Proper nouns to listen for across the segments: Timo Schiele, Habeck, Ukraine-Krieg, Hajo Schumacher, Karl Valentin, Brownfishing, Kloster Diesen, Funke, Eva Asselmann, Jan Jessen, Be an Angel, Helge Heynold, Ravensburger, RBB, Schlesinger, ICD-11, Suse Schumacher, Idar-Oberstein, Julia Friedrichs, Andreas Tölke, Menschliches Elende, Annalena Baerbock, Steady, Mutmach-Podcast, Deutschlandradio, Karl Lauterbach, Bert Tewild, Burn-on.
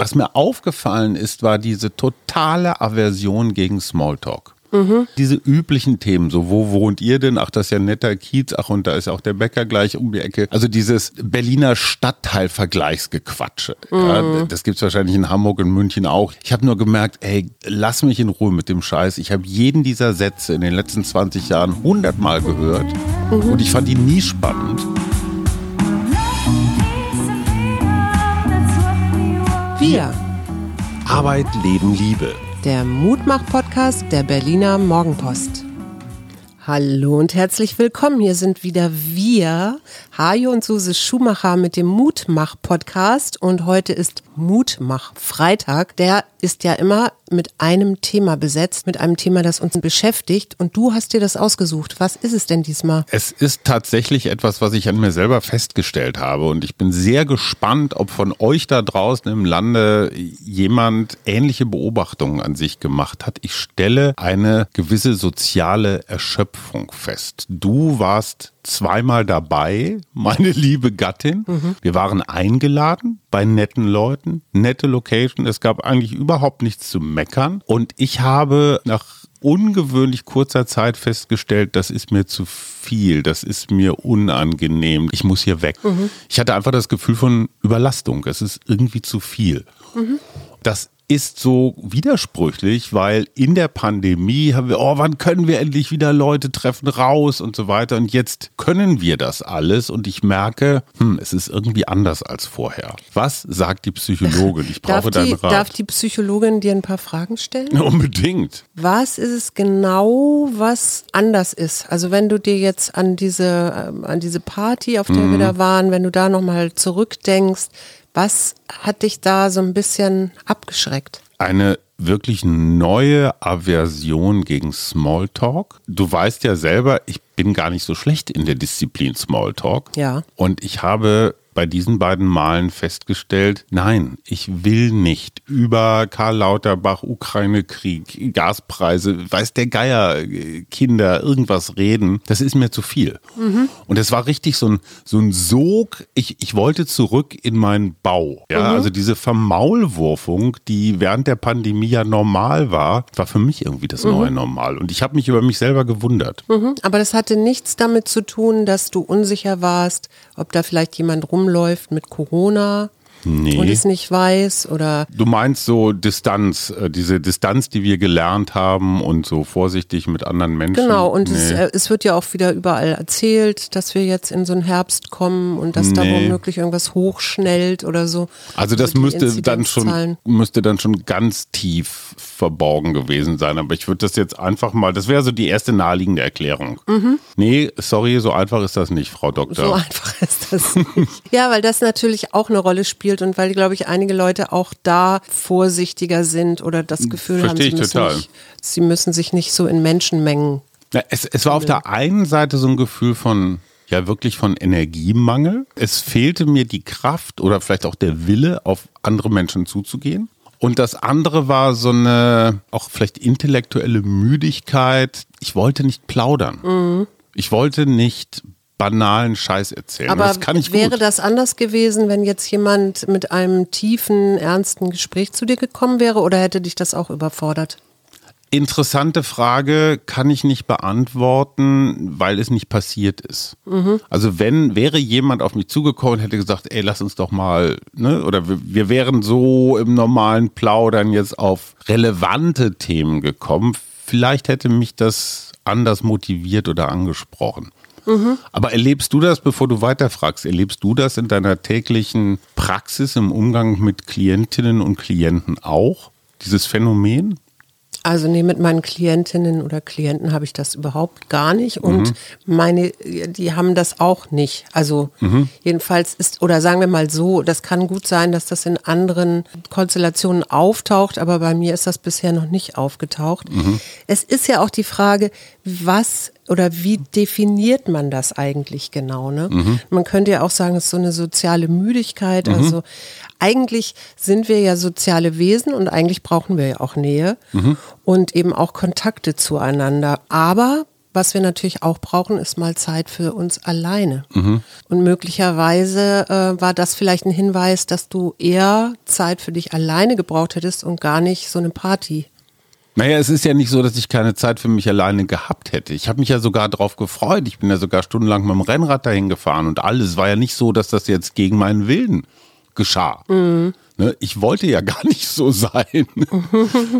Was mir aufgefallen ist, war diese totale Aversion gegen Smalltalk. Mhm. Diese üblichen Themen, so wo wohnt ihr denn? Ach, das ist ja ein netter Kiez. Ach, und da ist auch der Bäcker gleich um die Ecke. Also dieses Berliner Stadtteilvergleichsgequatsche. Mhm. Ja, das gibt's wahrscheinlich in Hamburg und München auch. Ich habe nur gemerkt, ey, lass mich in Ruhe mit dem Scheiß. Ich habe jeden dieser Sätze in den letzten 20 Jahren 100-mal gehört. Mhm. Und ich fand ihn nie spannend. Wir. Arbeit, Leben, Liebe. Der Mutmach-Podcast der Berliner Morgenpost. Hallo und herzlich willkommen. Hier sind wieder wir, Hajo und Suse Schumacher mit dem Mutmach-Podcast. Und heute ist Mutmach-Freitag. Der ist ja immer mit einem Thema besetzt, mit einem Thema, das uns beschäftigt. Und du hast dir das ausgesucht. Was ist es denn diesmal? Es ist tatsächlich etwas, was ich an mir selber festgestellt habe. Und ich bin sehr gespannt, ob von euch da draußen im Lande jemand ähnliche Beobachtungen an sich gemacht hat. Ich stelle eine gewisse soziale Erschöpfung fest. Du warst zweimal dabei, meine liebe Gattin. Mhm. Wir waren eingeladen bei netten Leuten, nette Location. Es gab eigentlich überhaupt nichts zu meckern. Und ich habe nach ungewöhnlich kurzer Zeit festgestellt, das ist mir zu viel, das ist mir unangenehm, ich muss hier weg. Mhm. Ich hatte einfach das Gefühl von Überlastung, es ist irgendwie zu viel. Mhm. Das ist so widersprüchlich, weil in der Pandemie haben wir, wann können wir endlich wieder Leute treffen, raus und so weiter. Und jetzt können wir das alles und ich merke, es ist irgendwie anders als vorher. Was sagt die Psychologin? Ich brauche deinen Rat. Darf die Psychologin dir ein paar Fragen stellen? Ja, unbedingt. Was ist es genau, was anders ist? Also wenn du dir jetzt an diese Party, auf der wir da waren, wenn du da nochmal zurückdenkst, was hat dich da so ein bisschen abgeschreckt? Eine wirklich neue Aversion gegen Smalltalk. Du weißt ja selber, ich bin gar nicht so schlecht in der Disziplin Smalltalk. Ja. Und ich habe bei diesen beiden Malen festgestellt, nein, ich will nicht über Karl Lauterbach, Ukraine-Krieg, Gaspreise, weiß der Geier, Kinder, irgendwas reden. Das ist mir zu viel. Mhm. Und es war richtig so ein Sog. Ich wollte zurück in meinen Bau. Ja, mhm. Also diese Vermaulwurfung, die während der Pandemie ja normal war für mich irgendwie das neue Normal. Und ich habe mich über mich selber gewundert. Mhm. Aber das hatte nichts damit zu tun, dass du unsicher warst, ob da vielleicht jemand rumläuft mit Corona und es nicht weiß oder... Du meinst so Distanz, diese Distanz, die wir gelernt haben und so vorsichtig mit anderen Menschen. Genau, und es wird ja auch wieder überall erzählt, dass wir jetzt in so einen Herbst kommen und dass da womöglich irgendwas hochschnellt oder so. Also das müsste dann schon ganz tief verborgen gewesen sein, aber ich würde das jetzt einfach mal, das wäre so die erste naheliegende Erklärung. Mhm. Nee, sorry, so einfach ist das nicht, Frau Doktor. So einfach ist das nicht. Ja, weil das natürlich auch eine Rolle spielt. Und weil, glaube ich, einige Leute auch da vorsichtiger sind oder das Gefühl haben, sie müssen sich nicht so in Menschenmengen. Ja, es war auf der einen Seite so ein Gefühl von, ja wirklich von Energiemangel. Es fehlte mir die Kraft oder vielleicht auch der Wille, auf andere Menschen zuzugehen. Und das andere war so eine auch vielleicht intellektuelle Müdigkeit. Ich wollte nicht plaudern. Mhm. Ich wollte nicht banalen Scheiß erzählen. Aber das kann ich gut. Wäre das anders gewesen, wenn jetzt jemand mit einem tiefen, ernsten Gespräch zu dir gekommen wäre oder hätte dich das auch überfordert? Interessante Frage, kann ich nicht beantworten, weil es nicht passiert ist. Mhm. Also wäre jemand auf mich zugekommen und hätte gesagt, ey, lass uns doch mal, ne? Oder wir wären so im normalen Plaudern jetzt auf relevante Themen gekommen, vielleicht hätte mich das anders motiviert oder angesprochen. Mhm. Aber erlebst du das, bevor du weiterfragst, erlebst du das in deiner täglichen Praxis im Umgang mit Klientinnen und Klienten auch, dieses Phänomen? Also mit meinen Klientinnen oder Klienten habe ich das überhaupt gar nicht und die haben das auch nicht. Also jedenfalls ist, oder sagen wir mal so, das kann gut sein, dass das in anderen Konstellationen auftaucht, aber bei mir ist das bisher noch nicht aufgetaucht. Mhm. Es ist ja auch die Frage, was oder wie definiert man das eigentlich genau? Ne? Mhm. Man könnte ja auch sagen, es ist so eine soziale Müdigkeit. Mhm. Also eigentlich sind wir ja soziale Wesen und eigentlich brauchen wir ja auch Nähe und eben auch Kontakte zueinander. Aber Was wir natürlich auch brauchen, ist mal Zeit für uns alleine. Mhm. Und möglicherweise war das vielleicht ein Hinweis, dass du eher Zeit für dich alleine gebraucht hättest und gar nicht so eine Party. Naja, es ist ja nicht so, dass ich keine Zeit für mich alleine gehabt hätte. Ich habe mich ja sogar drauf gefreut. Ich bin ja sogar stundenlang mit dem Rennrad dahin gefahren und alles. War ja nicht so, dass das jetzt gegen meinen Willen geschah. Mhm. Ne, ich wollte ja gar nicht so sein.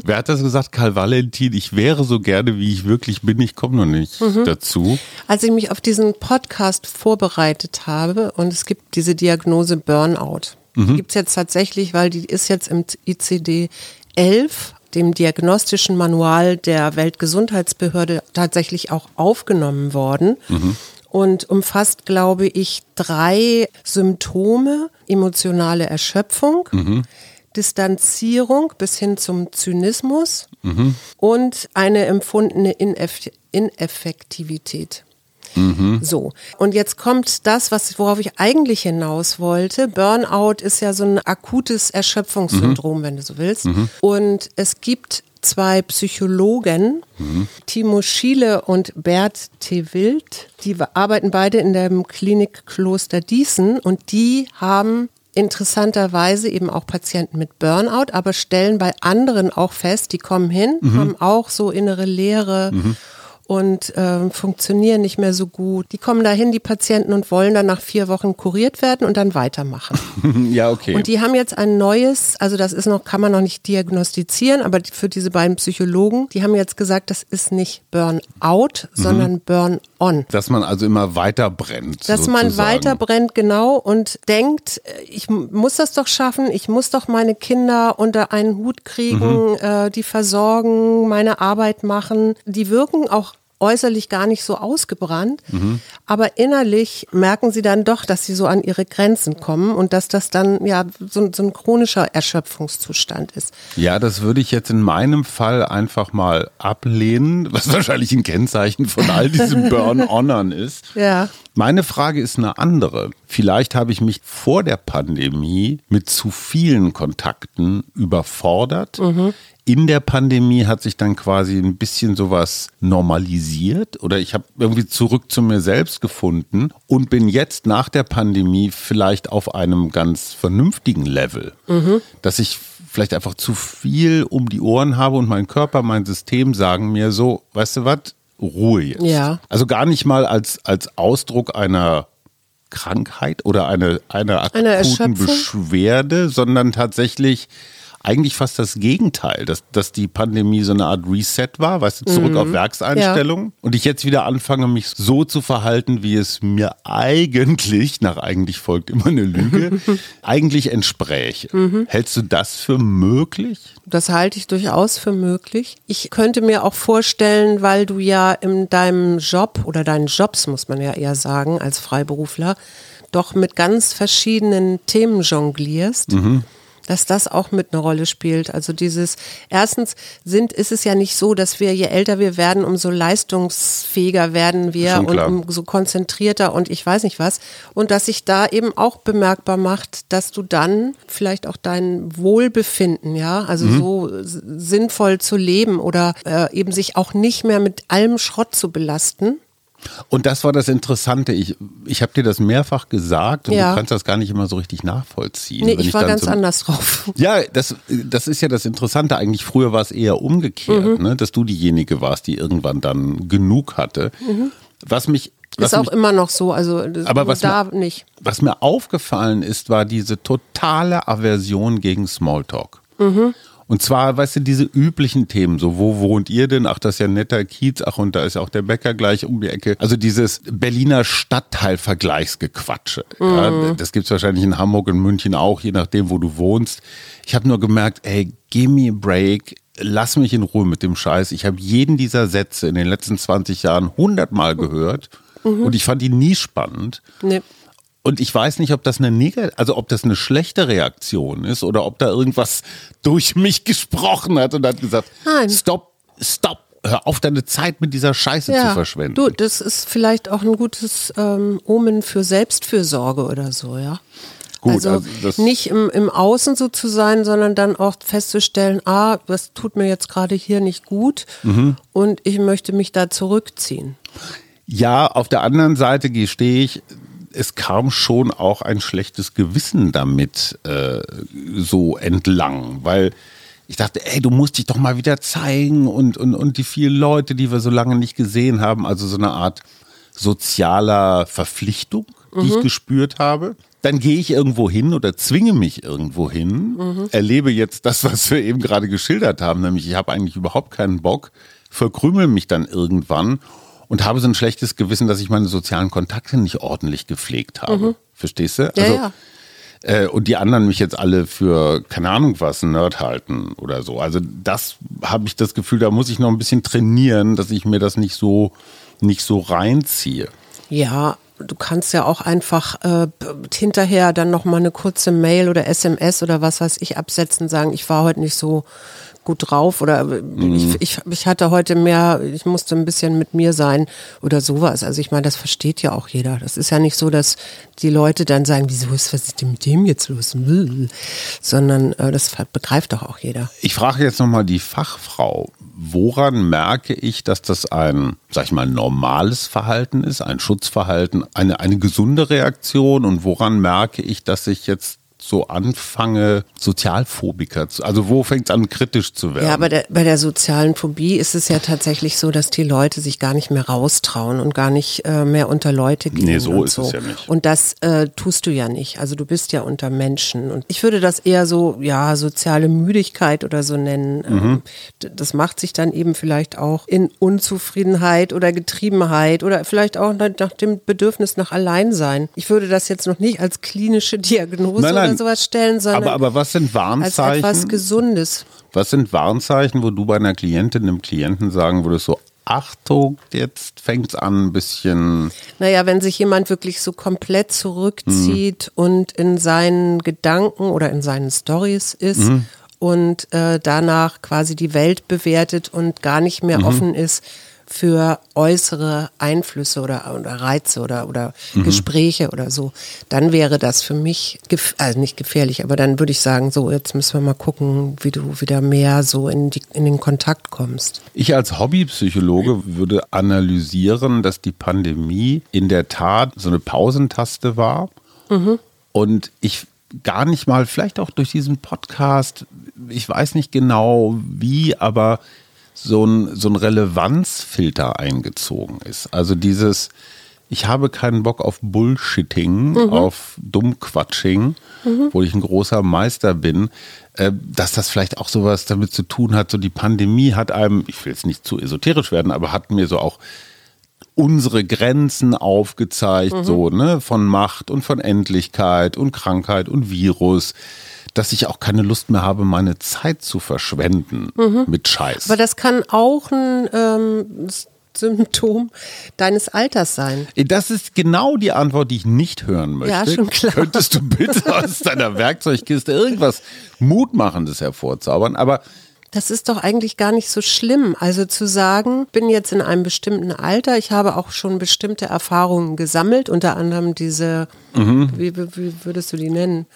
Wer hat das gesagt? Karl Valentin, ich wäre so gerne, wie ich wirklich bin. Ich komme noch nicht dazu. Als ich mich auf diesen Podcast vorbereitet habe und es gibt diese Diagnose Burnout. Die gibt es jetzt tatsächlich, weil die ist jetzt im ICD-11, dem diagnostischen Manual der Weltgesundheitsbehörde, tatsächlich auch aufgenommen worden und umfasst, glaube ich, 3 Symptome: emotionale Erschöpfung, Distanzierung bis hin zum Zynismus und eine empfundene Ineffektivität. So, und jetzt kommt das, worauf ich eigentlich hinaus wollte. Burnout ist ja so ein akutes Erschöpfungssyndrom, wenn du so willst. Und es gibt 2 Psychologen, Timo Schiele und Bert Tewild, die arbeiten beide in der Klinik Kloster Diesen und die haben interessanterweise eben auch Patienten mit Burnout, aber stellen bei anderen auch fest, die kommen hin, haben auch so innere Leere und funktionieren nicht mehr so gut. Die kommen dahin, die Patienten, und wollen dann nach 4 Wochen kuriert werden und dann weitermachen. Ja, okay. Und die haben jetzt ein neues, also das ist noch, kann man noch nicht diagnostizieren, aber für diese beiden Psychologen, die haben jetzt gesagt, das ist nicht Burnout, sondern Burn-on. Dass man also immer weiter brennt. Dass sozusagen. Man weiter brennt, genau, und denkt, ich muss das doch schaffen, ich muss doch meine Kinder unter einen Hut kriegen, die versorgen, meine Arbeit machen. Die wirken auch äußerlich gar nicht so ausgebrannt, aber innerlich merken sie dann doch, dass sie so an ihre Grenzen kommen und dass das dann ja so ein chronischer Erschöpfungszustand ist. Ja, das würde ich jetzt in meinem Fall einfach mal ablehnen, was wahrscheinlich ein Kennzeichen von all diesen Burn-Onern ist. Ja. Meine Frage ist eine andere. Vielleicht habe ich mich vor der Pandemie mit zu vielen Kontakten überfordert. In der Pandemie hat sich dann quasi ein bisschen sowas normalisiert oder ich habe irgendwie zurück zu mir selbst gefunden und bin jetzt nach der Pandemie vielleicht auf einem ganz vernünftigen Level, dass ich vielleicht einfach zu viel um die Ohren habe und mein Körper, mein System sagen mir so, weißt du was, Ruhe jetzt. Ja. Also gar nicht mal als Ausdruck einer Krankheit oder einer akuten Beschwerde, sondern tatsächlich eigentlich fast das Gegenteil, dass die Pandemie so eine Art Reset war, weißt du, zurück auf Werkseinstellung. Ja. Und ich jetzt wieder anfange, mich so zu verhalten, wie es mir eigentlich, nach eigentlich folgt immer eine Lüge, eigentlich entspräche. Hältst du das für möglich? Das halte ich durchaus für möglich. Ich könnte mir auch vorstellen, weil du ja in deinem Job oder deinen Jobs, muss man ja eher sagen, als Freiberufler, doch mit ganz verschiedenen Themen jonglierst, dass das auch mit eine Rolle spielt. Also dieses, erstens ist es ja nicht so, dass wir, je älter wir werden, umso leistungsfähiger werden wir und umso konzentrierter und ich weiß nicht was. Und dass sich da eben auch bemerkbar macht, dass du dann vielleicht auch dein Wohlbefinden, ja, also so sinnvoll zu leben oder eben sich auch nicht mehr mit allem Schrott zu belasten. Und das war das Interessante. Ich habe dir das mehrfach gesagt und du kannst das gar nicht immer so richtig nachvollziehen. Nee, ich war ganz anders drauf. Ja, das ist ja das Interessante. Eigentlich früher war es eher umgekehrt, ne? Dass du diejenige warst, die irgendwann dann genug hatte. Was ist auch immer noch so, also nicht. Was mir aufgefallen ist, war diese totale Aversion gegen Smalltalk. Und zwar, weißt du, diese üblichen Themen, so, wo wohnt ihr denn? Ach, das ist ja ein netter Kiez. Ach, und da ist ja auch der Bäcker gleich um die Ecke. Also dieses Berliner Stadtteilvergleichsgequatsche. Ja, das gibt's wahrscheinlich in Hamburg und München auch, je nachdem, wo du wohnst. Ich habe nur gemerkt, ey, give me a break. Lass mich in Ruhe mit dem Scheiß. Ich habe jeden dieser Sätze in den letzten 20 Jahren 100-mal gehört. Und ich fand die nie spannend. Nee. Und ich weiß nicht, ob das ob das eine schlechte Reaktion ist oder ob da irgendwas durch mich gesprochen hat und hat gesagt, nein. Stop, hör auf, deine Zeit mit dieser Scheiße zu verschwenden. Du, das ist vielleicht auch ein gutes Omen für Selbstfürsorge oder so, ja. Gut, also nicht im Außen so zu sein, sondern dann auch festzustellen, was tut mir jetzt gerade hier nicht gut und ich möchte mich da zurückziehen. Ja, auf der anderen Seite gestehe ich, es kam schon auch ein schlechtes Gewissen damit so entlang, weil ich dachte, du musst dich doch mal wieder zeigen und die vielen Leute, die wir so lange nicht gesehen haben, also so eine Art sozialer Verpflichtung, die ich gespürt habe. Dann gehe ich irgendwo hin oder zwinge mich irgendwo hin, erlebe jetzt das, was wir eben gerade geschildert haben, nämlich ich habe eigentlich überhaupt keinen Bock, verkrümel mich dann irgendwann und habe so ein schlechtes Gewissen, dass ich meine sozialen Kontakte nicht ordentlich gepflegt habe. Verstehst du? Also, ja. Und die anderen mich jetzt alle für, keine Ahnung was, ein Nerd halten oder so. Also das habe ich das Gefühl, da muss ich noch ein bisschen trainieren, dass ich mir das nicht so reinziehe. Ja, du kannst ja auch einfach hinterher dann nochmal eine kurze Mail oder SMS oder was weiß ich absetzen, sagen, ich war heute nicht so gut drauf oder ich hatte heute mehr, ich musste ein bisschen mit mir sein oder sowas. Also ich meine, das versteht ja auch jeder. Das ist ja nicht so, dass die Leute dann sagen, wieso ist, was ist denn mit dem jetzt los? Sondern das begreift doch auch jeder. Ich frage jetzt nochmal die Fachfrau. Woran merke ich, dass das ein, sag ich mal, normales Verhalten ist, ein Schutzverhalten, eine gesunde Reaktion, und woran merke ich, dass ich jetzt so anfange, Sozialphobiker zu, also wo fängt es an, kritisch zu werden? Ja, bei der sozialen Phobie ist es ja tatsächlich so, dass die Leute sich gar nicht mehr raustrauen und gar nicht mehr unter Leute gehen. Nee, so ist so. Es ja nicht. Und das tust du ja nicht. Also du bist ja unter Menschen. Und ich würde das eher so, ja, soziale Müdigkeit oder so nennen. Das macht sich dann eben vielleicht auch in Unzufriedenheit oder Getriebenheit oder vielleicht auch nach dem Bedürfnis nach Alleinsein. Ich würde das jetzt noch nicht als klinische Diagnose oder sowas stellen, sondern aber was sind Warnzeichen, als etwas Gesundes? Was sind Warnzeichen, wo du bei einer Klientin, einem Klienten sagen würdest, so Achtung, jetzt fängt es an ein bisschen… Naja, wenn sich jemand wirklich so komplett zurückzieht und in seinen Gedanken oder in seinen Storys ist und danach quasi die Welt bewertet und gar nicht mehr offen ist für äußere Einflüsse oder Reize oder Gespräche oder so, dann wäre das für mich, also nicht gefährlich, aber dann würde ich sagen, so jetzt müssen wir mal gucken, wie du wieder mehr so in den Kontakt kommst. Ich als Hobbypsychologe würde analysieren, dass die Pandemie in der Tat so eine Pausentaste war und ich gar nicht mal, vielleicht auch durch diesen Podcast, ich weiß nicht genau wie, aber so ein Relevanzfilter eingezogen ist. Also dieses, ich habe keinen Bock auf Bullshitting, auf Dummquatsching, wo ich ein großer Meister bin, dass das vielleicht auch sowas damit zu tun hat, so die Pandemie hat einem, ich will jetzt nicht zu esoterisch werden, aber hat mir so auch unsere Grenzen aufgezeigt, so, ne, von Macht und von Endlichkeit und Krankheit und Virus, dass ich auch keine Lust mehr habe, meine Zeit zu verschwenden mit Scheiß. Aber das kann auch ein Symptom deines Alters sein. Das ist genau die Antwort, die ich nicht hören möchte. Ja, schon klar. Könntest du bitte aus deiner Werkzeugkiste irgendwas Mutmachendes hervorzaubern, aber… Das ist doch eigentlich gar nicht so schlimm. Also zu sagen, bin jetzt in einem bestimmten Alter, ich habe auch schon bestimmte Erfahrungen gesammelt, unter anderem diese, wie würdest du die nennen?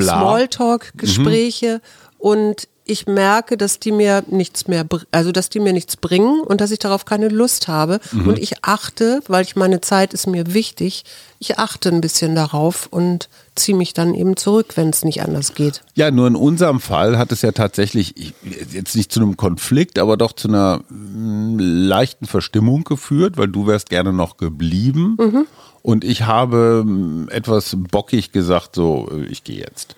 Smalltalk-Gespräche und ich merke, dass die mir nichts mehr, also dass die mir nichts bringen und dass ich darauf keine Lust habe und ich achte, weil ich meine Zeit ist mir wichtig, ich achte ein bisschen darauf und ziehe mich dann eben zurück, wenn es nicht anders geht. Ja, nur in unserem Fall hat es ja tatsächlich jetzt nicht zu einem Konflikt, aber doch zu einer leichten Verstimmung geführt, weil du wärst gerne noch geblieben. Und ich habe etwas bockig gesagt, so, ich gehe jetzt.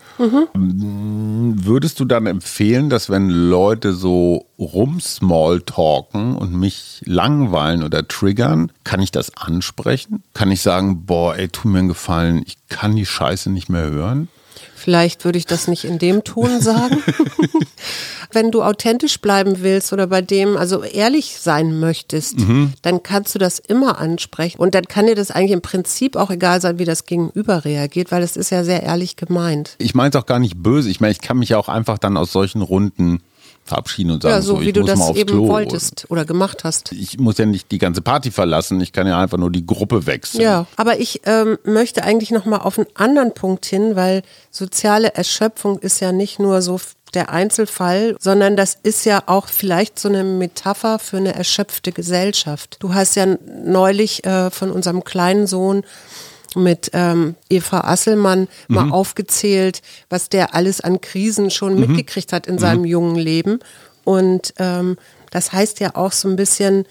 Würdest du dann empfehlen, dass wenn Leute so rumsmalltalken und mich langweilen oder triggern, kann ich das ansprechen? Kann ich sagen, boah, ey, tu mir einen Gefallen, ich kann die Scheiße nicht mehr hören? Vielleicht würde ich das nicht in dem Ton sagen. Wenn du authentisch bleiben willst oder bei dem, also ehrlich sein möchtest, dann kannst du das immer ansprechen. Und dann kann dir das eigentlich im Prinzip auch egal sein, wie das Gegenüber reagiert, weil das ist ja sehr ehrlich gemeint. Ich meine es auch gar nicht böse. Ich meine, ich kann mich ja auch einfach dann aus solchen Runden verabschieden und sagen, ja, so wie du das eben Klo wolltest oder gemacht hast. Ich muss ja nicht die ganze Party verlassen, ich kann ja einfach nur die Gruppe wechseln. Ja, aber ich möchte eigentlich nochmal auf einen anderen Punkt hin, weil soziale Erschöpfung ist ja nicht nur so der Einzelfall, sondern das ist ja auch vielleicht so eine Metapher für eine erschöpfte Gesellschaft. Du hast ja neulich von unserem kleinen Sohn mit Eva Asselmann mal aufgezählt, was der alles an Krisen schon mitgekriegt hat in seinem jungen Leben. Und das heißt ja auch so ein bisschen,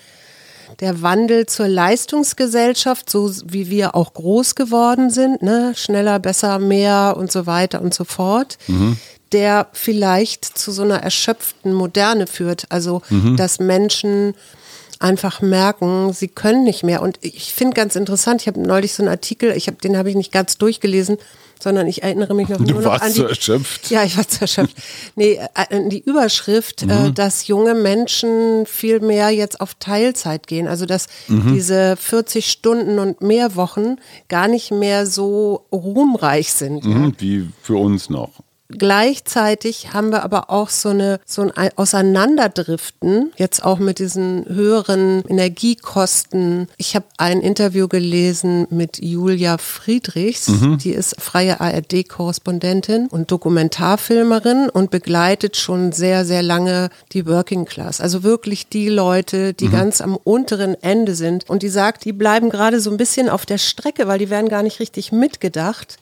der Wandel zur Leistungsgesellschaft, so wie wir auch groß geworden sind, ne? Schneller, besser, mehr und so weiter und so fort, der vielleicht zu so einer erschöpften Moderne führt. Also, dass Menschen einfach merken, sie können nicht mehr. Und ich finde ganz interessant, ich habe neulich so einen Artikel, den habe ich nicht ganz durchgelesen, sondern ich erinnere mich noch nur noch an die... Du warst so erschöpft. Ja, ich war so erschöpft. Nee, an die Überschrift, dass junge Menschen viel mehr jetzt auf Teilzeit gehen. Also, dass diese 40 Stunden und mehr Wochen gar nicht mehr so ruhmreich sind. Wie für uns noch. Gleichzeitig haben wir aber auch so ein Auseinanderdriften, jetzt auch mit diesen höheren Energiekosten. Ich habe ein Interview gelesen mit Julia Friedrichs, die ist freie ARD-Korrespondentin und Dokumentarfilmerin und begleitet schon sehr, sehr lange die Working Class. Also wirklich die Leute, die ganz am unteren Ende sind. Und die sagt, die bleiben gerade so ein bisschen auf der Strecke, weil die werden gar nicht richtig mitgedacht.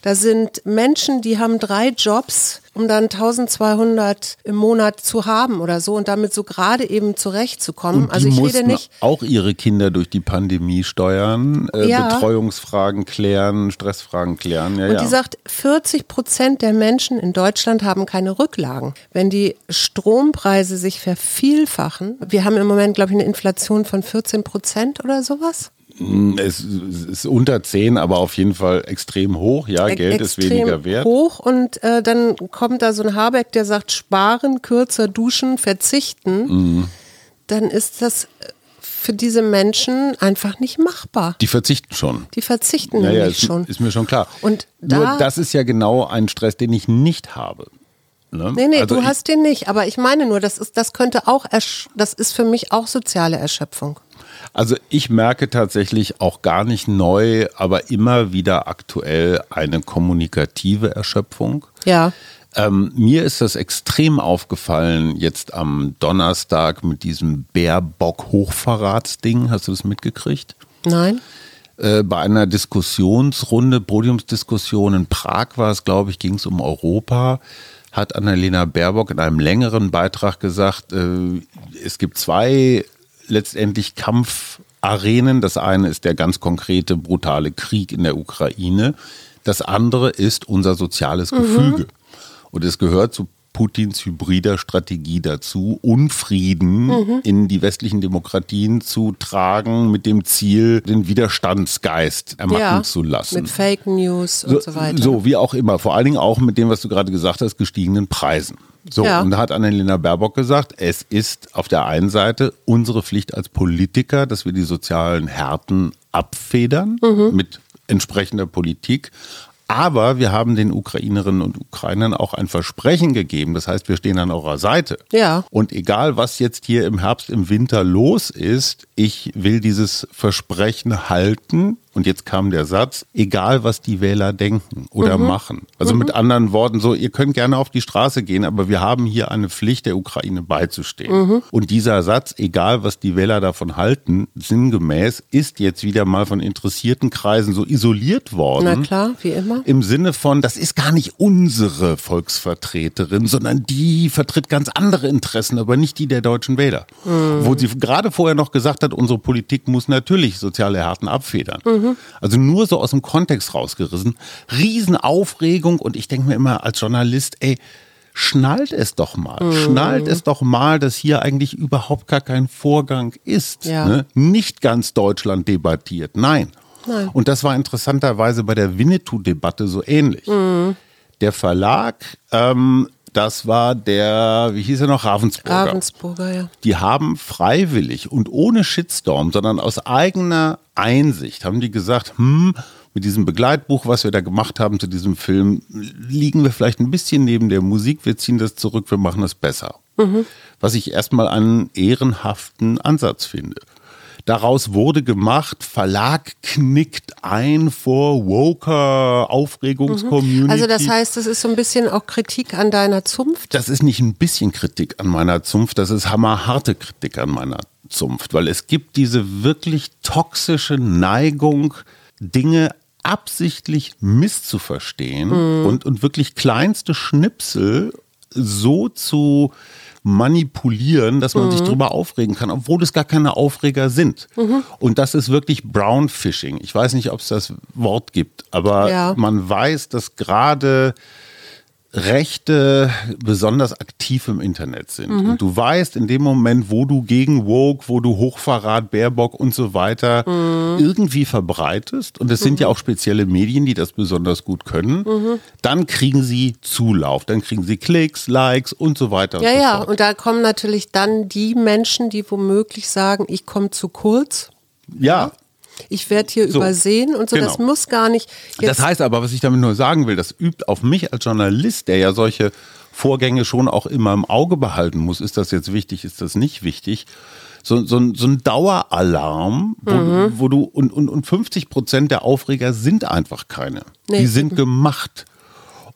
Da sind Menschen, die haben 3 Jobs, um dann 1200 im Monat zu haben oder so und damit so gerade eben zurechtzukommen. Und die also ich mussten rede nicht auch ihre Kinder durch die Pandemie steuern, Betreuungsfragen klären, Stressfragen klären. Ja, und die sagt, 40% der Menschen in Deutschland haben keine Rücklagen. Wenn die Strompreise sich vervielfachen, wir haben im Moment, glaube ich, eine Inflation von 14% oder sowas. Es ist unter 10, aber auf jeden Fall extrem hoch. Ja, Geld ist weniger wert. Extrem hoch und dann kommt da so ein Habeck, der sagt, sparen, kürzer duschen, verzichten. Dann ist das für diese Menschen einfach nicht machbar. Die verzichten schon. Ist mir schon klar. Und nur das ist ja genau ein Stress, den ich nicht habe. Ne? Nee, also du hast den nicht. Aber ich meine nur, das ist für mich auch soziale Erschöpfung. Also ich merke tatsächlich auch gar nicht neu, aber immer wieder aktuell eine kommunikative Erschöpfung. Ja. Mir ist das extrem aufgefallen jetzt am Donnerstag mit diesem Baerbock-Hochverratsding. Hast du das mitgekriegt? Nein. Bei einer Diskussionsrunde, Podiumsdiskussion in Prag war es, glaube ich, ging es um Europa, hat Annalena Baerbock in einem längeren Beitrag gesagt, es gibt zwei letztendlich Kampfarenen. Das eine ist der ganz konkrete, brutale Krieg in der Ukraine. Das andere ist unser soziales Gefüge. Und es gehört zu Putins hybrider Strategie dazu, Unfrieden in die westlichen Demokratien zu tragen, mit dem Ziel, den Widerstandsgeist ermatten zu lassen. Mit Fake News und so weiter. So, wie auch immer. Vor allen Dingen auch mit dem, was du gerade gesagt hast, gestiegenen Preisen. So, und da hat Annalena Baerbock gesagt, es ist auf der einen Seite unsere Pflicht als Politiker, dass wir die sozialen Härten abfedern mit entsprechender Politik. Aber wir haben den Ukrainerinnen und Ukrainern auch ein Versprechen gegeben. Das heißt, wir stehen an eurer Seite. Ja. Und egal, was jetzt hier im Herbst, im Winter los ist, ich will dieses Versprechen halten. Und jetzt kam der Satz, egal, was die Wähler denken oder machen. Also mit anderen Worten so, ihr könnt gerne auf die Straße gehen, aber wir haben hier eine Pflicht, der Ukraine beizustehen. Und dieser Satz, egal, was die Wähler davon halten, sinngemäß, ist jetzt wieder mal von interessierten Kreisen so isoliert worden. Na klar, wie immer. Im Sinne von, das ist gar nicht unsere Volksvertreterin, sondern die vertritt ganz andere Interessen, aber nicht die der deutschen Wähler. Wo sie gerade vorher noch gesagt hat, unsere Politik muss natürlich soziale Härten abfedern. Also nur so aus dem Kontext rausgerissen. Riesenaufregung und ich denke mir immer als Journalist, schnallt es doch mal. Schnallt es doch mal, dass hier eigentlich überhaupt gar kein Vorgang ist. Ja. Ne? Nicht ganz Deutschland debattiert, nein. Und das war interessanterweise bei der Winnetou-Debatte so ähnlich. Der Verlag, das war der, wie hieß er noch, Ravensburger. Ravensburger, ja. Die haben freiwillig und ohne Shitstorm, sondern aus eigener Einsicht haben die gesagt, mit diesem Begleitbuch, was wir da gemacht haben zu diesem Film, liegen wir vielleicht ein bisschen neben der Musik. Wir ziehen das zurück, wir machen das besser. Mhm. Was ich erstmal einen ehrenhaften Ansatz finde. Daraus wurde gemacht, Verlag knickt ein vor woker Aufregungscommunity. Also das heißt, das ist so ein bisschen auch Kritik an deiner Zunft? Das ist nicht ein bisschen Kritik an meiner Zunft, das ist hammerharte Kritik an meiner Zunft. Weil es gibt diese wirklich toxische Neigung, Dinge absichtlich misszuverstehen und wirklich kleinste Schnipsel so zu manipulieren, dass man sich drüber aufregen kann, obwohl es gar keine Aufreger sind. Mhm. Und das ist wirklich Brownfishing. Ich weiß nicht, ob es das Wort gibt, aber man weiß, dass gerade Rechte besonders aktiv im Internet sind. Mhm. Und du weißt, in dem Moment, wo du gegen Woke, wo du Hochverrat, Baerbock und so weiter irgendwie verbreitest, und es sind ja auch spezielle Medien, die das besonders gut können, dann kriegen sie Zulauf, dann kriegen sie Klicks, Likes und so weiter. Ja, und so fort. Und da kommen natürlich dann die Menschen, die womöglich sagen, ich komme zu kurz. Ja. Ich werde hier übersehen und so, genau. Das muss gar nicht. Das heißt aber, was ich damit nur sagen will, das übt auf mich als Journalist, der ja solche Vorgänge schon auch immer im Auge behalten muss, ist das jetzt wichtig, ist das nicht wichtig, so ein Daueralarm, wo du 50% der Aufreger sind einfach keine. Nee. Die sind gemacht.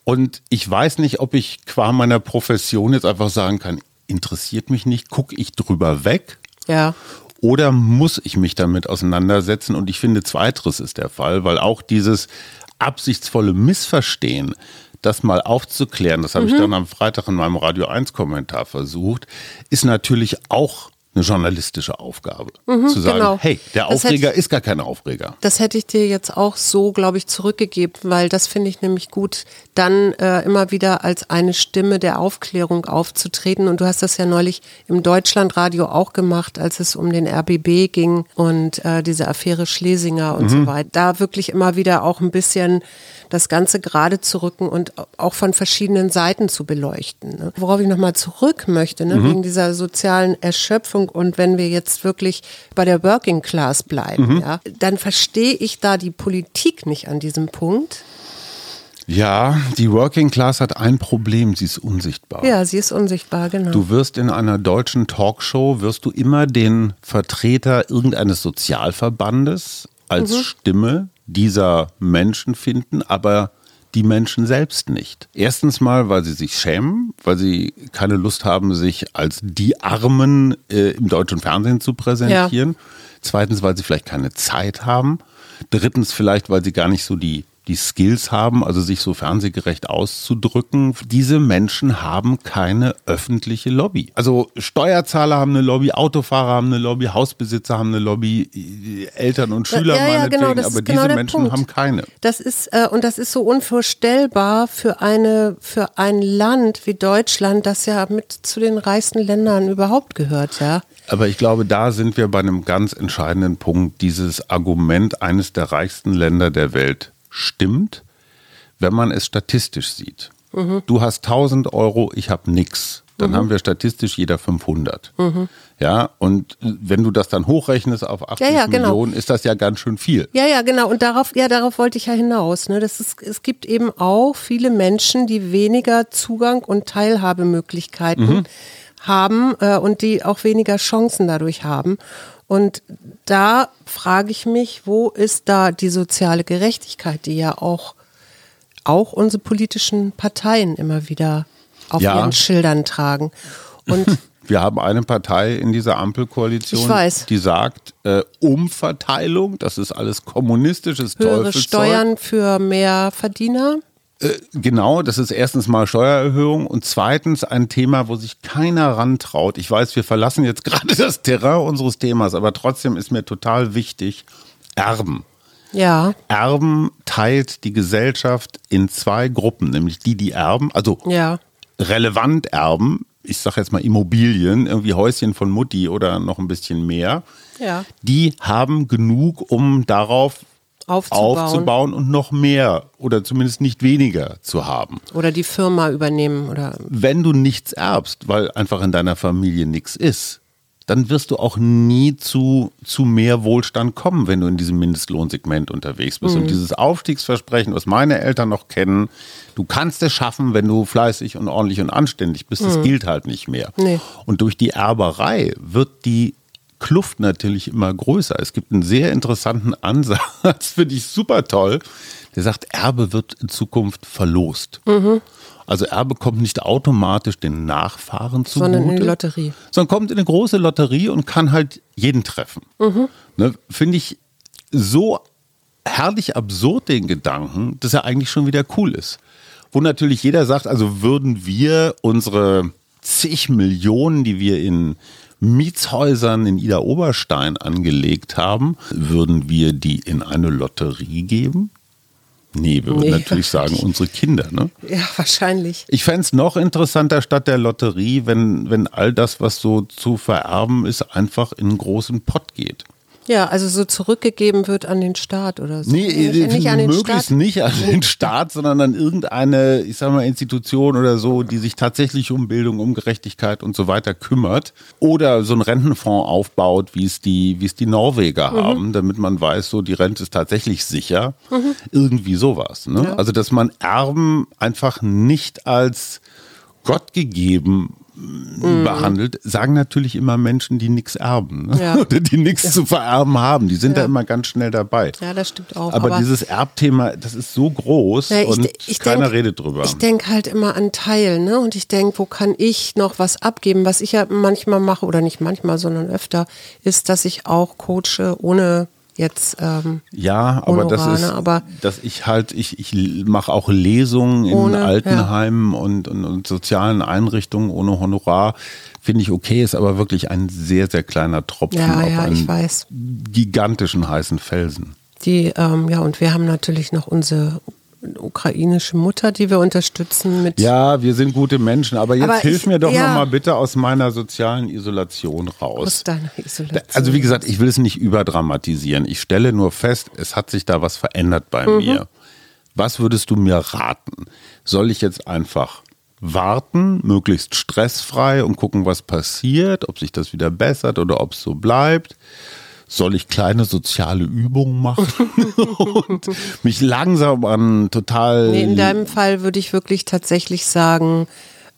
Und ich weiß nicht, ob ich qua meiner Profession jetzt einfach sagen kann, interessiert mich nicht, gucke ich drüber weg. Ja. Oder muss ich mich damit auseinandersetzen? Und ich finde, zweiteres ist der Fall, weil auch dieses absichtsvolle Missverstehen, das mal aufzuklären, das habe ich dann am Freitag in meinem Radio 1-Kommentar versucht, ist natürlich auch eine journalistische Aufgabe. Zu sagen, hey, der Aufreger ist gar kein Aufreger. Das hätte ich dir jetzt auch so, glaube ich, zurückgegeben, weil das finde ich nämlich gut, dann immer wieder als eine Stimme der Aufklärung aufzutreten. Und du hast das ja neulich im Deutschlandradio auch gemacht, als es um den RBB ging und diese Affäre Schlesinger und so weiter. Da wirklich immer wieder auch ein bisschen das Ganze gerade zu rücken und auch von verschiedenen Seiten zu beleuchten. Ne? Worauf ich nochmal zurück möchte, ne? Wegen dieser sozialen Erschöpfung. Und wenn wir jetzt wirklich bei der Working Class bleiben, dann verstehe ich da die Politik nicht an diesem Punkt. Ja, die Working Class hat ein Problem, sie ist unsichtbar. Ja, sie ist unsichtbar, genau. Du wirst in einer deutschen Talkshow, wirst du immer den Vertreter irgendeines Sozialverbandes als Stimme dieser Menschen finden, aber die Menschen selbst nicht. Erstens mal, weil sie sich schämen, weil sie keine Lust haben, sich als die Armen im deutschen Fernsehen zu präsentieren. Ja. Zweitens, weil sie vielleicht keine Zeit haben. Drittens vielleicht, weil sie gar nicht so die Skills haben, also sich so fernsehgerecht auszudrücken. Diese Menschen haben keine öffentliche Lobby. Also Steuerzahler haben eine Lobby, Autofahrer haben eine Lobby, Hausbesitzer haben eine Lobby, Eltern und Schüler meinetwegen, genau, aber diese Menschen haben keine. Das ist und das ist so unvorstellbar für ein Land wie Deutschland, das ja mit zu den reichsten Ländern überhaupt gehört, ja. Aber ich glaube, da sind wir bei einem ganz entscheidenden Punkt, dieses Argument, eines der reichsten Länder der Welt stimmt, wenn man es statistisch sieht. Mhm. Du hast 1.000 Euro, ich habe nix. Dann haben wir statistisch jeder 500. Ja, und wenn du das dann hochrechnest auf 80 Millionen, ist das ja ganz schön viel. Ja, ja, genau. Und darauf wollte ich ja hinaus. Ne? Es gibt eben auch viele Menschen, die weniger Zugang und Teilhabemöglichkeiten haben und die auch weniger Chancen dadurch haben. Und da frage ich mich, wo ist da die soziale Gerechtigkeit, die ja auch unsere politischen Parteien immer wieder auf ihren Schildern tragen. Und wir haben eine Partei in dieser Ampelkoalition, die sagt, Umverteilung, das ist alles kommunistisches Teufelszeug. Höhere Steuern für mehr Verdiener. Genau, das ist erstens mal Steuererhöhung und zweitens ein Thema, wo sich keiner rantraut. Ich weiß, wir verlassen jetzt gerade das Terrain unseres Themas, aber trotzdem ist mir total wichtig, Erben. Ja. Erben teilt die Gesellschaft in zwei Gruppen, nämlich die erben, also relevant erben, ich sag jetzt mal Immobilien, irgendwie Häuschen von Mutti oder noch ein bisschen mehr, die haben genug, um darauf aufzubauen und noch mehr oder zumindest nicht weniger zu haben. Oder die Firma übernehmen. Wenn du nichts erbst, weil einfach in deiner Familie nichts ist, dann wirst du auch nie zu mehr Wohlstand kommen, wenn du in diesem Mindestlohnsegment unterwegs bist. Mhm. Und dieses Aufstiegsversprechen, was meine Eltern noch kennen, du kannst es schaffen, wenn du fleißig und ordentlich und anständig bist, das gilt halt nicht mehr. Nee. Und durch die Erberei wird die Kluft natürlich immer größer. Es gibt einen sehr interessanten Ansatz, finde ich super toll, der sagt, Erbe wird in Zukunft verlost. Mhm. Also Erbe kommt nicht automatisch den Nachfahren zugute. Sondern in die Lotterie. Sondern kommt in eine große Lotterie und kann halt jeden treffen. Mhm. Ne, finde ich so herrlich absurd den Gedanken, dass er eigentlich schon wieder cool ist. Wo natürlich jeder sagt, also würden wir unsere zig Millionen, die wir in Mietshäusern in Idar-Oberstein angelegt haben, würden wir die in eine Lotterie geben? Nee, wir würden natürlich sagen, unsere Kinder. Ne? Ja, wahrscheinlich. Ich fände es noch interessanter statt der Lotterie, wenn all das, was so zu vererben ist, einfach in einen großen Pott geht. Ja, also so zurückgegeben wird an den Staat oder so. Nee, nicht an den möglichst Staat. Nicht an den Staat, sondern an irgendeine, ich sag mal, Institution oder so, die sich tatsächlich um Bildung, um Gerechtigkeit und so weiter kümmert. Oder so einen Rentenfonds aufbaut, wie es die Norweger haben, damit man weiß, so die Rente ist tatsächlich sicher. Mhm. Irgendwie sowas. Ne? Ja. Also, dass man Erben einfach nicht als Gott gegeben behandelt, sagen natürlich immer Menschen, die nichts erben, ne? Ja. Oder die nichts zu vererben haben. Die sind da immer ganz schnell dabei. Ja, das stimmt auch. Aber dieses Erbthema, das ist so groß und keiner redet drüber. Ich denke halt immer an Teil, ne? Und ich denke, wo kann ich noch was abgeben? Was ich ja manchmal mache, oder nicht manchmal, sondern öfter, ist, dass ich auch coache ohne jetzt aber Honorane, das ist, dass ich halt, ich mache auch Lesungen in Altenheimen und sozialen Einrichtungen ohne Honorar, finde ich okay, ist aber wirklich ein sehr, sehr kleiner Tropfen auf einen gigantischen heißen Felsen. Und wir haben natürlich noch unsere ukrainische Mutter, die wir unterstützen mit. Ja, wir sind gute Menschen, aber jetzt hilf mir doch nochmal bitte aus meiner sozialen Isolation raus. Aus deiner Isolation. Also wie gesagt, ich will es nicht überdramatisieren. Ich stelle nur fest, es hat sich da was verändert bei mir. Was würdest du mir raten? Soll ich jetzt einfach warten, möglichst stressfrei und gucken, was passiert, ob sich das wieder bessert oder ob es so bleibt? Soll ich kleine soziale Übungen machen und mich langsam an total... Nee, in deinem Fall würde ich wirklich tatsächlich sagen,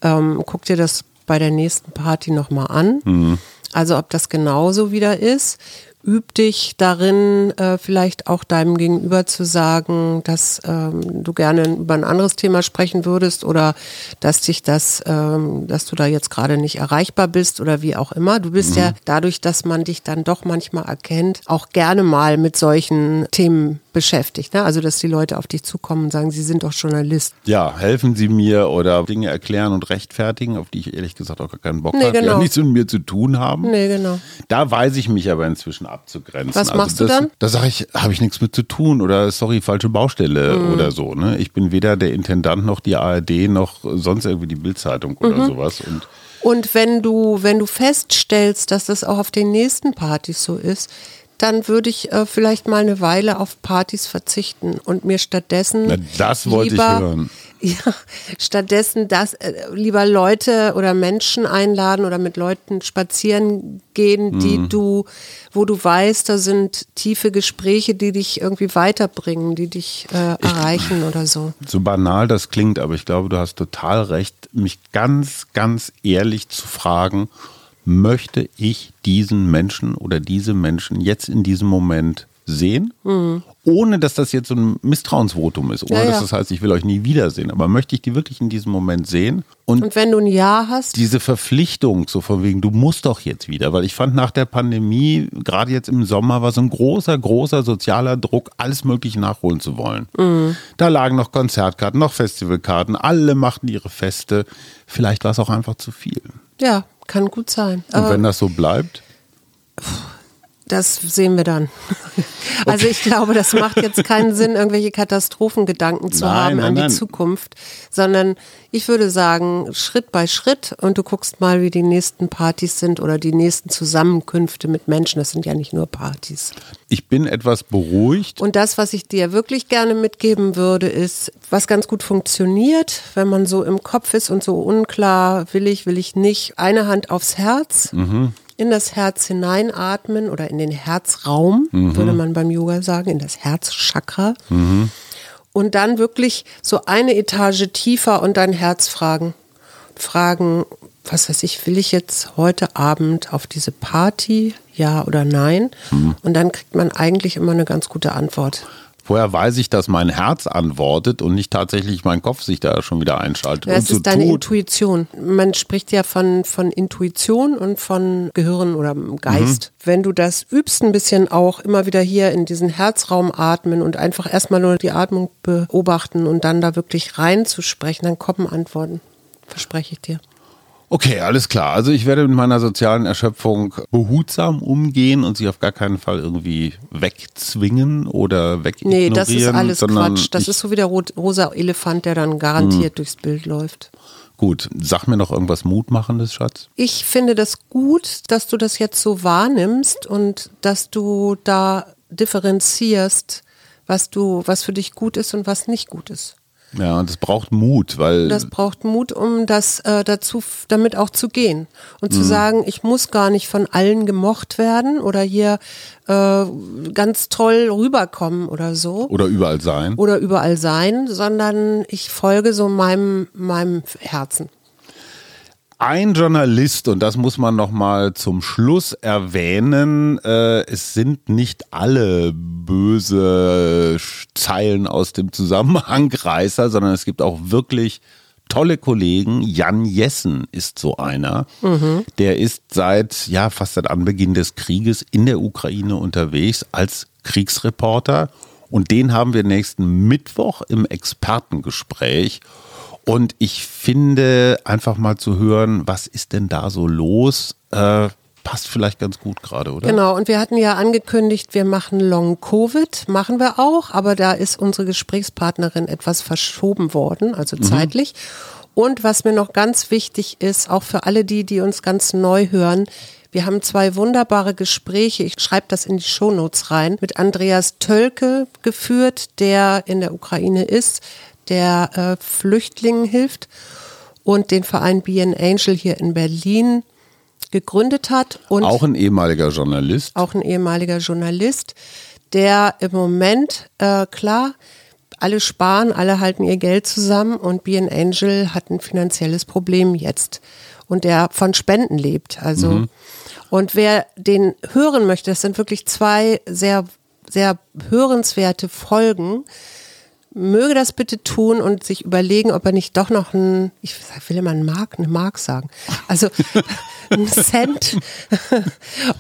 guck dir das bei der nächsten Party nochmal an. Mhm. Also ob das genauso wieder ist. Üb dich darin, vielleicht auch deinem Gegenüber zu sagen, dass du gerne über ein anderes Thema sprechen würdest oder dass dich dass du da jetzt gerade nicht erreichbar bist oder wie auch immer. Du bist ja dadurch, dass man dich dann doch manchmal erkennt, auch gerne mal mit solchen Themen beschäftigt, ne? Also dass die Leute auf dich zukommen und sagen, sie sind doch Journalist. Ja, helfen Sie mir oder Dinge erklären und rechtfertigen, auf die ich ehrlich gesagt auch gar keinen Bock habe, die auch nichts mit mir zu tun haben. Nee, genau. Da weiß ich mich aber inzwischen abzugrenzen. Was machst du dann? Da sage ich, habe ich nichts mit zu tun oder sorry, falsche Baustelle oder so. Ne? Ich bin weder der Intendant noch die ARD noch sonst irgendwie die Bild-Zeitung oder sowas. Und wenn du feststellst, dass das auch auf den nächsten Partys so ist, dann würde ich vielleicht mal eine Weile auf Partys verzichten und mir stattdessen lieber Leute oder Menschen einladen oder mit Leuten spazieren gehen, wo du weißt, da sind tiefe Gespräche, die dich irgendwie weiterbringen, die dich erreichen oder so. So banal das klingt, aber ich glaube, du hast total recht, mich ganz, ganz ehrlich zu fragen, möchte ich diesen Menschen oder diese Menschen jetzt in diesem Moment sehen, ohne dass das jetzt so ein Misstrauensvotum ist, ohne dass das heißt, ich will euch nie wiedersehen, aber möchte ich die wirklich in diesem Moment sehen? Und wenn du ein Ja hast? Diese Verpflichtung, so von wegen, du musst doch jetzt wieder, weil ich fand nach der Pandemie, gerade jetzt im Sommer, war so ein großer, großer sozialer Druck, alles Mögliche nachholen zu wollen. Mhm. Da lagen noch Konzertkarten, noch Festivalkarten, alle machten ihre Feste, vielleicht war es auch einfach zu viel. Ja, kann gut sein. Und wenn das so bleibt? Das sehen wir dann. Also ich glaube, das macht jetzt keinen Sinn, irgendwelche Katastrophengedanken zu haben an die Zukunft, sondern ich würde sagen, Schritt bei Schritt und du guckst mal, wie die nächsten Partys sind oder die nächsten Zusammenkünfte mit Menschen. Das sind ja nicht nur Partys. Ich bin etwas beruhigt. Und das, was ich dir wirklich gerne mitgeben würde, ist, was ganz gut funktioniert, wenn man so im Kopf ist und so unklar, will ich nicht, eine Hand aufs Herz. in das Herz hineinatmen oder in den Herzraum, würde man beim Yoga sagen, in das Herzchakra. Mhm. Und dann wirklich so eine Etage tiefer und dein Herz fragen. Fragen, was weiß ich, will ich jetzt heute Abend auf diese Party, ja oder nein? Mhm. Und dann kriegt man eigentlich immer eine ganz gute Antwort. Woher weiß ich, dass mein Herz antwortet und nicht tatsächlich mein Kopf sich da schon wieder einschaltet? Ja, das ist deine Intuition. Man spricht ja von Intuition und von Gehirn oder Geist. Mhm. Wenn du das übst, ein bisschen auch immer wieder hier in diesen Herzraum atmen und einfach erstmal nur die Atmung beobachten und dann da wirklich reinzusprechen, dann kommen Antworten. Verspreche ich dir. Okay, alles klar. Also ich werde mit meiner sozialen Erschöpfung behutsam umgehen und sie auf gar keinen Fall irgendwie wegzwingen oder wegignorieren. Nee, das ist alles Quatsch. Das ist so wie der rosa Elefant, der dann garantiert durchs Bild läuft. Gut, sag mir noch irgendwas Mutmachendes, Schatz. Ich finde das gut, dass du das jetzt so wahrnimmst und dass du da differenzierst, was für dich gut ist und was nicht gut ist. Ja, und das braucht Mut, weil... Das braucht Mut, um das damit auch zu gehen und zu sagen, ich muss gar nicht von allen gemocht werden oder hier ganz toll rüberkommen oder so. Oder überall sein, sondern ich folge so meinem Herzen. Ein Journalist, und das muss man nochmal zum Schluss erwähnen, es sind nicht alle böse Zeilen aus dem Zusammenhangreißer, sondern es gibt auch wirklich tolle Kollegen. Jan Jessen ist so einer, der ist fast seit Anbeginn des Krieges in der Ukraine unterwegs als Kriegsreporter, und den haben wir nächsten Mittwoch im Expertengespräch. Und ich finde, einfach mal zu hören, was ist denn da so los, passt vielleicht ganz gut gerade, oder? Genau, und wir hatten ja angekündigt, wir machen Long-Covid, machen wir auch, aber da ist unsere Gesprächspartnerin etwas verschoben worden, also zeitlich. Und was mir noch ganz wichtig ist, auch für alle die uns ganz neu hören: Wir haben 2 wunderbare Gespräche, ich schreibe das in die Shownotes rein, mit Andreas Tölke geführt, der in der Ukraine ist, der Flüchtlingen hilft und den Verein Be an Angel hier in Berlin gegründet hat. Und auch ein ehemaliger Journalist, der im Moment, klar, alle sparen, alle halten ihr Geld zusammen, und Be an Angel hat ein finanzielles Problem jetzt und der von Spenden lebt. Also und wer den hören möchte, das sind wirklich 2 sehr, sehr hörenswerte Folgen, möge das bitte tun und sich überlegen, ob er nicht doch noch einen Cent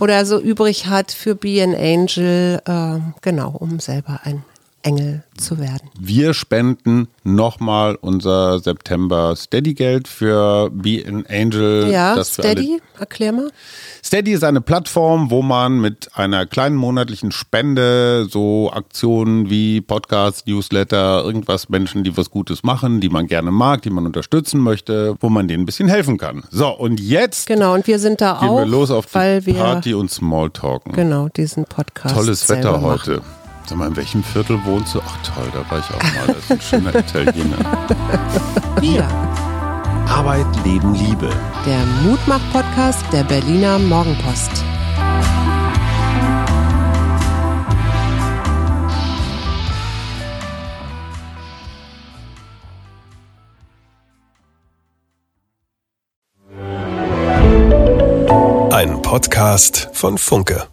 oder so übrig hat für Be an Angel, genau, um selber ein Engel zu werden. Wir spenden nochmal unser September Steady-Geld für Be an Angel. Ja, das Steady, erklär mal. Steady ist eine Plattform, wo man mit einer kleinen monatlichen Spende so Aktionen wie Podcasts, Newsletter, irgendwas, Menschen, die was Gutes machen, die man gerne mag, die man unterstützen möchte, wo man denen ein bisschen helfen kann. So, und jetzt genau, und wir sind da gehen auch, wir los auf die Party und Smalltalken. Genau, diesen Podcast. Tolles Wetter heute. Machen. Sag mal, in welchem Viertel wohnst du? Ach toll, da war ich auch mal. Das ist ein schöner Italiener. Wir. Arbeit, Leben, Liebe. Der Mutmach-Podcast der Berliner Morgenpost. Ein Podcast von Funke.